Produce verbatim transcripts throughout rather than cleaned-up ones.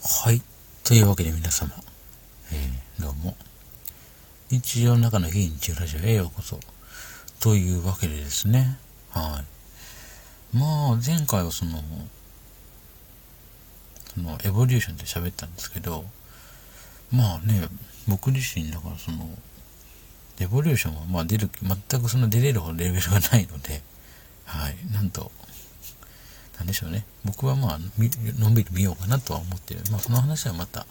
はい。というわけで皆様、えー、どうも。日常の中の非日常ラジオへようこそ。というわけでですね。はい。まあ、前回はその、その、エボリューションって喋ったんですけど、まあね、僕自身だからその、エボリューションはまあ出る、全くその出れるほどレベルがないので、はい。なんと、なんでしょうね。僕はまあ、のんびり見ようかなとは思ってる。まあ、この話はまた、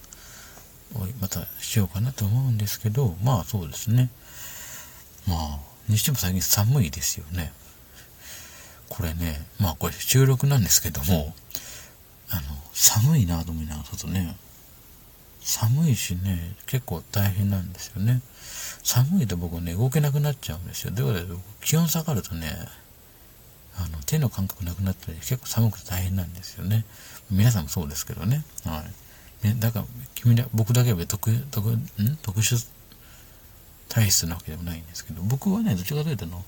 またしようかなと思うんですけど、まあそうですね。まあ、にしても最近寒いですよね。これね、まあこれ収録なんですけども、あの、寒いなと思いながら、外ね、寒いしね、結構大変なんですよね。寒いと僕ね、動けなくなっちゃうんですよ。で、気温下がるとね、あの手の感覚なくなったり結構寒くて大変なんですよね。皆さんもそうですけどね。はい。ね、だから君ら僕だけは特特ん特殊体質なわけでもないんですけど、僕はねどちらかというとの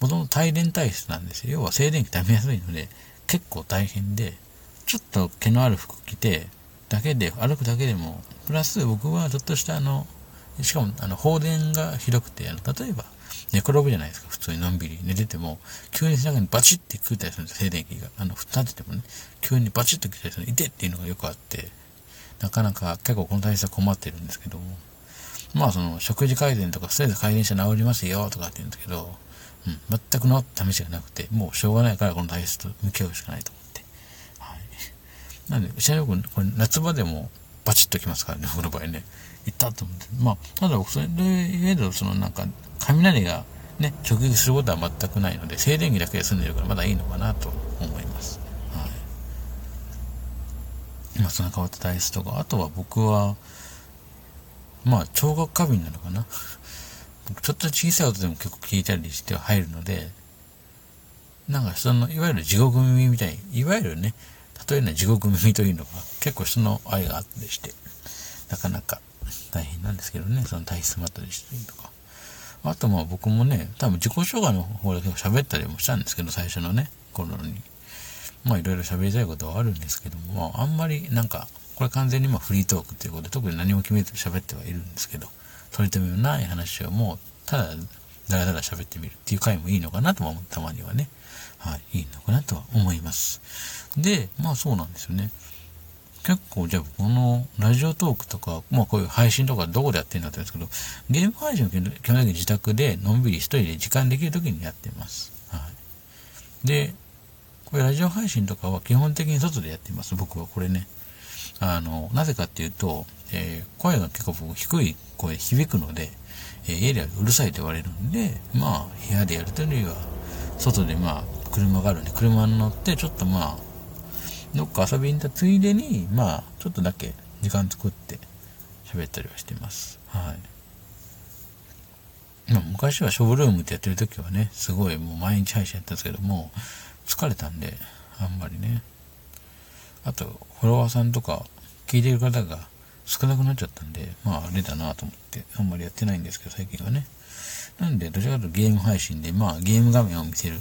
元々帯電体質なんですよ。要は静電気溜めやすいので結構大変で、ちょっと毛のある服着てだけで歩くだけでもプラス僕はちょっとしたあのしかもあの放電がひどくて、あの例えば寝転ぶじゃないですか。普通にのんびり寝てても、急に背中にバチッて食うたりするんですよ、静電気が。あの、立っててもね、急にバチッと食うたりするの、痛っていうのがよくあって、なかなか結構この体質は困ってるんですけども、まあその、食事改善とかストレス改善して治りますよとかって言うんですけど、うん、全くの試しがなくて、もうしょうがないからこの体質と向き合うしかないと思って。はい。なんで、うちはよく、これ夏場でもバチッときますからね、この場合ね。いったと思って。まあ、ただ、それで言えば、そのなんか、雷がね、直撃することは全くないので、静電気だけで済んでるからまだいいのかなと思います。はい。まあ、そんな変わった体質とか、あとは僕は、まあ、聴覚過敏なのかな。ちょっと小さい音でも結構聞いたりして入るので、なんか人の、いわゆる地獄耳みたい、いわゆるね、例えば地獄耳というのが結構人の愛があってして、なかなか大変なんですけどね、その体質もあったりしてるとか。あとまあ僕もね、多分自己紹介の方で結構喋ったりもしたんですけど、最初のね、頃に。まあいろいろ喋りたいことはあるんですけども、まああんまりなんか、これ完全にまあフリートークということで、特に何も決めず喋ってはいるんですけど、取り留めのない話をもう、ただ、だらだら喋ってみるっていう回もいいのかなとは思う、たまにはね。はい、いいのかなとは思います。で、まあそうなんですよね。結構じゃあこのラジオトークとか、まあこういう配信とかどこでやってるんだったんですけど、ゲーム配信は基本的に自宅でのんびり一人で時間できるときにやってます。はい。で、これラジオ配信とかは基本的に外でやってます。僕はこれね。あの、なぜかっていうと、えー、声が結構僕低い声響くので、えー、家ではうるさいと言われるんで、まあ部屋でやるというよりは、外でまあ車があるんで、車に乗ってちょっとまあ、どっか遊びに行ったついでに、まあ、ちょっとだけ時間作って喋ったりはしてます。はい。まあ、昔はショールームってやってる時はね、すごいもう毎日配信やったんですけども、疲れたんで、あんまりね。あと、フォロワーさんとか聞いてる方が少なくなっちゃったんで、まあ、あれだなと思って、あんまりやってないんですけど、最近はね。なんで、どちらかというとゲーム配信で、まあ、ゲーム画面を見せる。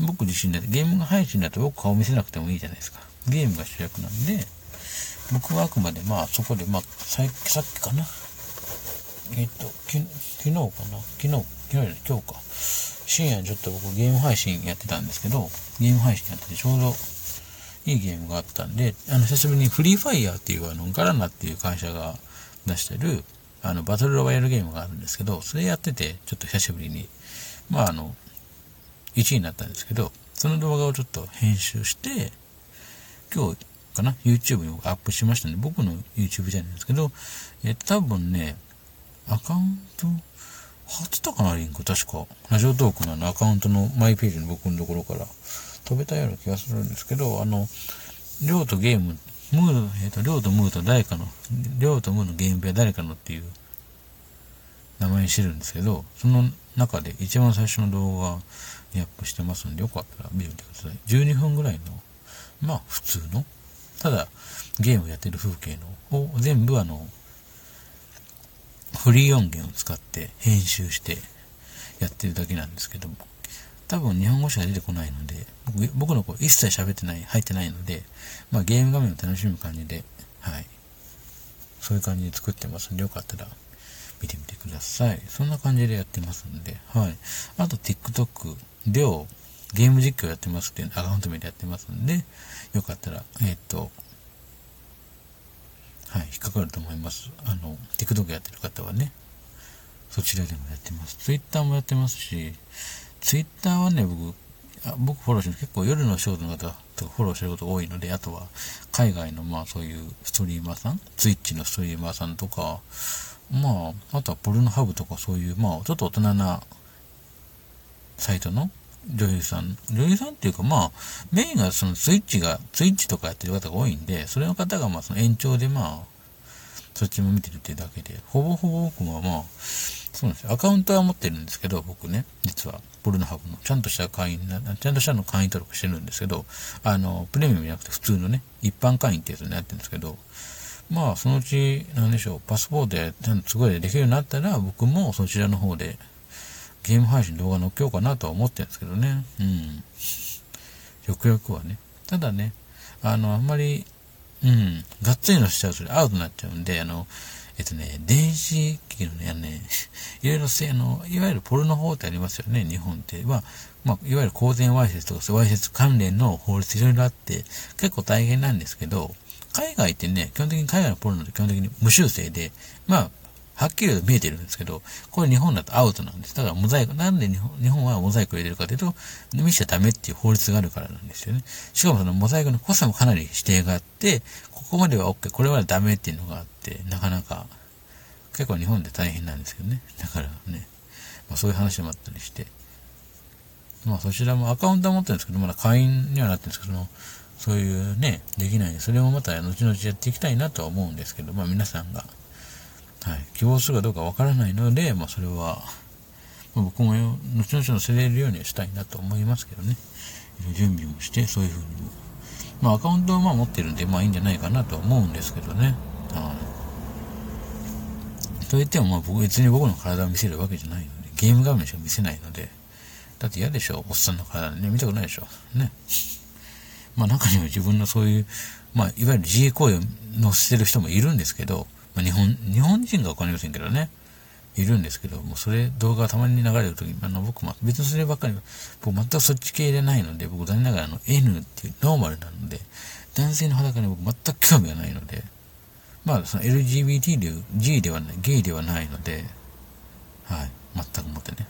僕自身だって、ゲーム配信だと僕顔見せなくてもいいじゃないですか。ゲームが主役なんで、僕はあくまで、まあ、そこで、まあ、さっき、さっきかな。えっと、き、昨日かな。昨日、昨日より今日か。深夜にちょっと僕ゲーム配信やってたんですけど、ゲーム配信やっててちょうどいいゲームがあったんで、あの、久しぶりにフリーファイヤーっていう、あの、ガラナっていう会社が出してる、あの、バトルロワイヤルゲームがあるんですけど、それやってて、ちょっと久しぶりに、まあ、あの、いちいになったんですけど、その動画をちょっと編集して、今日かな YouTube にアップしましたね。僕の YouTube じゃないですけど、え、多分ね、アカウント、貼ってたかなリンク、確か。ラジオトークのあのアカウントのマイページの僕のところから飛べたような気がするんですけど、あの、りょうとゲーム、ムー、えっと、りょうとムーと誰かの、りょうとムーのゲーム部屋誰かのっていう名前にしてるんですけど、その中で一番最初の動画にアップしてますんで、よかったら見てみてください。じゅうにふんぐらいの、まあ普通の、ただゲームやってる風景のを全部あの、フリー音源を使って編集してやってるだけなんですけども、多分日本語しか出てこないので、僕の子一切喋ってない、入ってないので、まあゲーム画面を楽しむ感じで、はい、そういう感じで作ってますんで、よかったら見てみてください。そんな感じでやってますんで、はい。あと TikTok でをゲーム実況やってますっていうアカウント名でやってますんで、よかったら、えっと、はい、引っかかると思います。あの、TikTok やってる方はね、そちらでもやってます。Twitter もやってますし、Twitter はね、僕、あ僕フォローしてる結構夜のショートの方とかフォローしてること多いので、あとは海外のまあそういうストリーマーさん、Twitch のストリーマーさんとか、まあ、あとはポルノハブとかそういう、まあ、ちょっと大人なサイトの女優さん、女優さんっていうかまあ、メインがそのツイッチが、ツイッチとかやってる方が多いんで、それの方がまあその延長でまあ、そっちも見てるっていうだけで、ほぼほぼ僕はまあ、そうなんですよ。アカウントは持ってるんですけど、僕ね、実は、ポルノハブの、ちゃんとした会員な、ちゃんとしたの会員登録してるんですけど、あの、プレミアムじゃなくて普通のね、一般会員ってやつになってるんですけど、まあ、そのうち、なんでしょう、パスポートで、ちゃんとすごいできるようになったら、僕もそちらの方で、ゲーム配信動画載っけようかなとは思ってるんですけどね。うん。よくよくはね。ただね、あの、あんまり、うん、がっつりのしちゃうとアウトになっちゃうんで、あの、えっとね、電子機器のね、あのね、いろいろせ、あの、いわゆるポルノ法ってありますよね、日本って。まあ、まあ、いわゆる公然わいせつとか、わいせつ関連の法律いろいろあって、結構大変なんですけど、海外ってね、基本的に海外のポルノって基本的に無修正で、まあ、はっきり言うと見えてるんですけど、これ日本だとアウトなんです。だからモザイク、なんで日本、日本はモザイクを入れるかというと、見せちゃダメっていう法律があるからなんですよね。しかもそのモザイクの濃さもかなり指定があって、ここまでは OK、これまでダメっていうのがあって、なかなか、結構日本で大変なんですけどね。だからね、まあそういう話もあったりして、まあそちらもアカウントは持ってるんですけど、まだ会員にはなってるんですけども、そういうね、できない、それもまた後々やっていきたいなとは思うんですけど、まあ皆さんが、はい、希望するかどうかわからないので、まあそれは、まあ、僕も後々載せれるようにはしたいなと思いますけどね。準備もして、そういうふうにも。まあアカウントはまあ持ってるんで、まあいいんじゃないかなと思うんですけどね。はい。と言っても、まあ僕、別に僕の体を見せるわけじゃないので、ゲーム画面しか見せないので、だって嫌でしょ、おっさんの体ね、見たくないでしょ。ね。まあ中には自分のそういう、まあいわゆる自衛行為を載せてる人もいるんですけど、まあ、日本、日本人がわかりませんけどね。いるんですけど、もうそれ、動画がたまに流れるとき、あの、僕も、別にそればっかり、僕全くそっち系でないので、僕残念ながらあの、N っていうノーマルなので、男性の裸に僕全く興味がないので、まあ、その エルジービーティー で、G ではない、ゲイではないので、はい、全くもってね。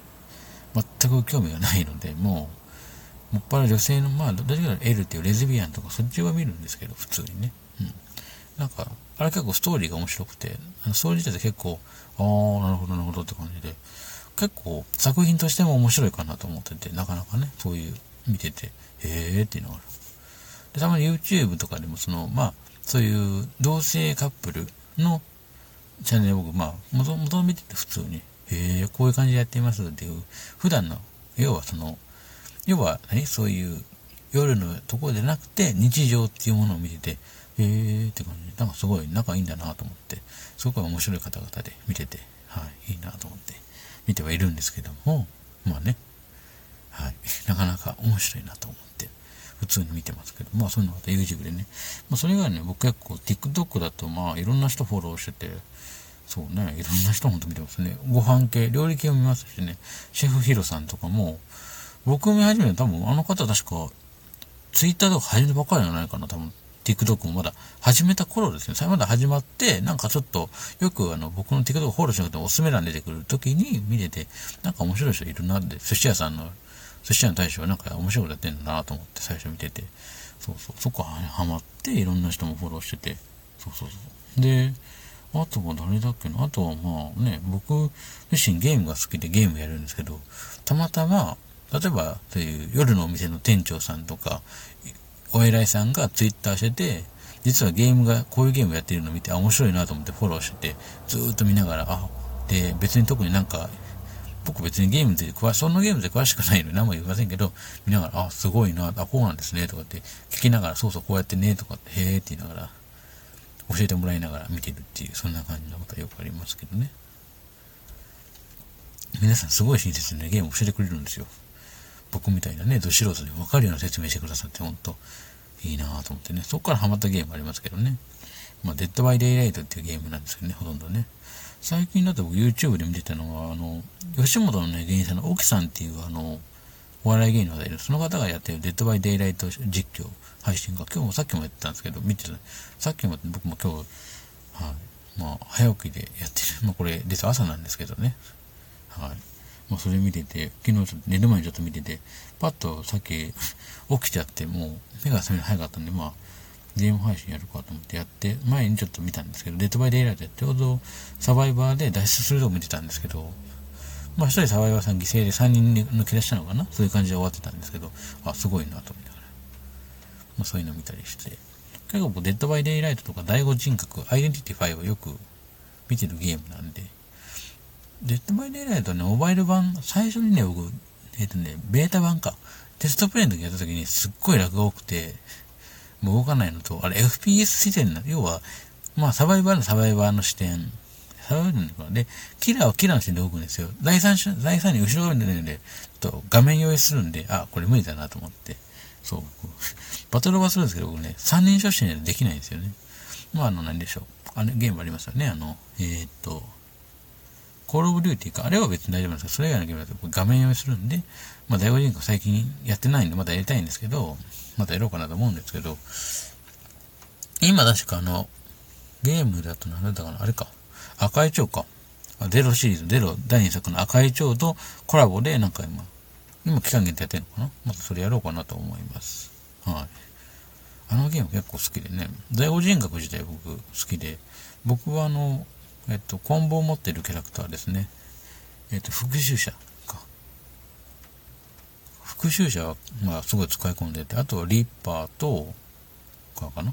全く興味がないので、もう、もっぱら女性の、まあ、どっちか L っていうレズビアンとか、そっちは見るんですけど、普通にね。うん。なんか、あれ結構ストーリーが面白くて、ストーリー自体で結構、あー、なるほど、なるほどって感じで、結構作品としても面白いかなと思ってて、なかなかね、そういう、見てて、へーっていうのがある。で、たまに YouTube とかでも、その、まあ、そういう同性カップルのチャンネル僕、まあ、元々見てて普通に、へー、こういう感じでやってますっていう、普段の、要はその、要は何、そういう夜のところじゃなくて、日常っていうものを見てて、えーって感じで、なんかすごい仲いいんだなと思って、すごく面白い方々で見てて、はい、いいなと思って、見てはいるんですけども、まあね、はい、なかなか面白いなと思って、普通に見てますけど、まあそういうのが YouTube でね、まあそれ以外にね、僕結構 TikTok だとまあいろんな人フォローしてて、そうね、いろんな人ほんと見てますね。ご飯系、料理系も見ますしね、シェフヒロさんとかも、僕見始めたら多分あの方確か、Twitter とか始めたばっかりじゃないかな、多分。TikTok もまだ始めた頃ですね。それまだ始まって、なんかちょっと、よくあの、僕の TikTok フォローしなくてもおすすめ欄出てくる時に見てて、なんか面白い人いるなって、寿司屋さんの、寿司屋の大将はなんか面白いことやってんだなと思って最初見てて、そうそう、そこはハマって、いろんな人もフォローしてて、そうそうそう。で、あとは誰だっけな、あとはまあね、僕自身ゲームが好きでゲームやるんですけど、たまたま、例えば、そういう夜のお店の店長さんとか、お偉いさんがツイッターしてて、実はゲームが、こういうゲームやってるのを見て、あ、面白いなと思ってフォローしてて、ずーっと見ながら、あ、で、別に特になんか、僕別にゲームについて詳し、そのゲームで詳しくないのに何も言いませんけど、見ながら、あ、すごいな、あ、こうなんですね、とかって、聞きながら、そうそう、こうやってね、とかって、へーって言いながら、教えてもらいながら見てるっていう、そんな感じのことはよくありますけどね。皆さんすごい親切にね、ゲーム教えてくれるんですよ。僕みたいなね、ど素人で分かるような説明してくださって、ほんと、いいなぁと思ってね。そこからハマったゲームありますけどね。まあ、デッドバイデイライトっていうゲームなんですけどね、ほとんどね。最近だと YouTube で見てたのは、あの、吉本のね、芸人さんの沖さんっていう、あの、お笑い芸人がいる。その方がやってるデッドバイデイライト実況、配信が、今日もさっきもやってたんですけど、見てた。さっきも僕も今日、はい。まあ、早起きでやってる。まあ、これ、です朝なんですけどね。はい。まあ、それ見てて、昨日ちょっと寝る前にちょっと見てて、パッとさっき起きちゃって、もう目が覚めるの早かったんで、まあ、ゲーム配信やるかと思ってやって、前にちょっと見たんですけど、デッドバイデイライトちょうどサバイバーで脱出するとこ見てたんですけど、まあ一人サバイバーさん犠牲でさんにん抜け出したのかな、そういう感じで終わってたんですけど、あ、すごいなと思いながら。まあそういうの見たりして。結構デッドバイデイライトとか第五人格、アイデンティティファイブをよく見てるゲームなんで、デッドバイデイライトはね、モバイル版、最初にね、僕、えっとね、ベータ版か、テストプレイの時やった時にすっごいラグが多くて、もう動かないのと、あれ エフピーエス 視点な、要は、まあサバイバーのサバイバーの視点、サバイバーなのかな。で、キラーはキラーの視点で動くんですよ。第三者、第三に後ろ側に出るんで、ちょっと画面用意するんで、あ、これ無理だなと思って。そう。バトルはするんですけど、僕ね、三人称視点ではできないんですよね。まああの、何でしょう。あの、ゲームありますよね。あの、えー、っと、コールオブデューティーか。あれは別に大丈夫なんですけど、それ以外のゲームだと画面用意するんで、まあ第五人格最近やってないんで、まだやりたいんですけど、またやろうかなと思うんですけど、今確かあの、ゲームだと何だったかな、あれか、赤い蝶か。あ、ゼロシリーズ、ゼロだいにさくの赤い蝶とコラボでなんか今、今期間限定やってるのかな、またそれやろうかなと思います。はい。あのゲーム結構好きでね、第五人格自体僕好きで、僕はあの、えっと、コンボを持ってるキャラクターですね。えっと、復讐者。復讐者は、まあ、すごい使い込んでて、あとはリッパーと、かかな